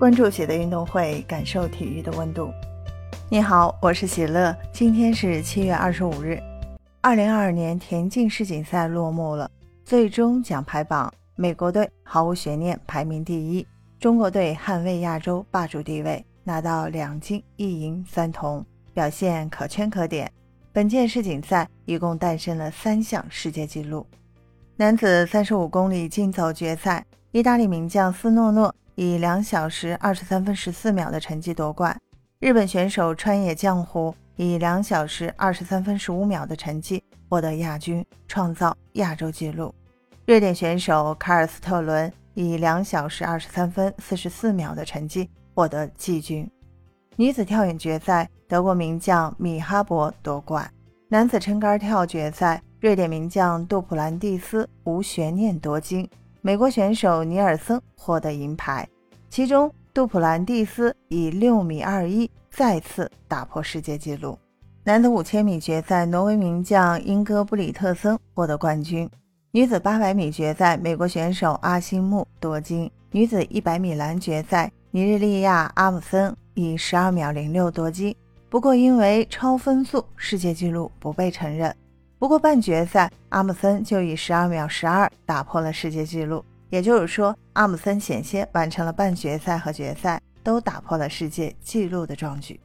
关注喜乐运动会，感受体育的温度。你好，我是喜乐，今天是7月25日。2022年田径世锦赛落幕了，最终奖牌榜美国队毫无悬念排名第一，中国队捍卫亚洲霸主地位，拿到2金1银3铜，表现可圈可点。本届世锦赛一共诞生了3项世界纪录。男子35公里竞走决赛，意大利名将斯诺诺以2小时23分14秒的成绩夺冠，日本选手川野将虎以2小时23分15秒的成绩获得亚军，创造亚洲纪录。瑞典选手卡尔斯特伦以2小时23分44秒的成绩获得季军。女子跳远决赛，德国名将米哈伯夺冠；男子撑杆跳决赛，瑞典名将杜普兰蒂斯无悬念夺金，美国选手尼尔森获得银牌。其中，杜普兰蒂斯以6.21米再次打破世界纪录。男子5000米决赛，挪威名将英格布里特森获得冠军；女子800米决赛，美国选手阿辛木夺金；女子100米栏决赛，尼日利亚阿姆森以12.06秒夺金，不过因为超分速世界纪录不被承认。不过半决赛阿姆森就以12.12秒打破了世界纪录，也就是说阿姆森险些完成了半决赛和决赛都打破了世界纪录的壮举。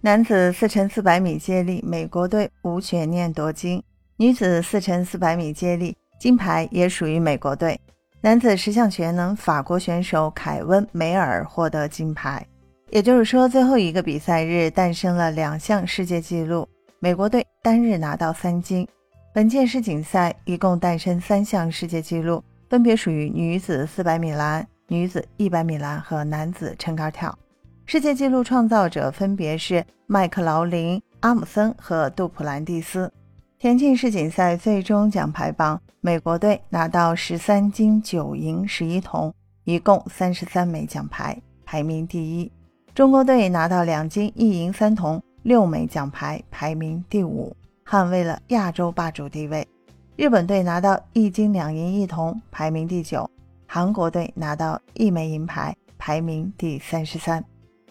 男子4×400米接力，美国队无悬念夺金；女子4×400米接力，金牌也属于美国队。男子10项全能，法国选手凯温·梅尔获得金牌。也就是说，最后一个比赛日诞生了2项世界纪录，美国队单日拿到3金。本届世锦赛一共诞生3项世界纪录，分别属于女子400米栏、女子100米栏和男子撑杆跳。世界纪录创造者分别是麦克劳林、阿姆森和杜普兰蒂斯。田径世锦赛最终奖牌榜，美国队拿到13金9银11铜，一共33枚奖牌，排名第一。中国队拿到2金1银3铜，6枚奖牌，排名第五，捍卫了亚洲霸主地位。日本队拿到1金2银1铜，排名第9。韩国队拿到1枚银牌，排名第33。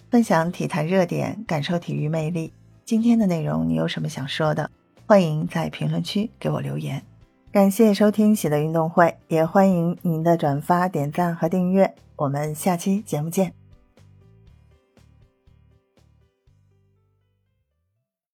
分享体坛热点，感受体育魅力。今天的内容你有什么想说的？欢迎在评论区给我留言。感谢收听喜乐运动会，也欢迎您的转发、点赞和订阅。我们下期节目见。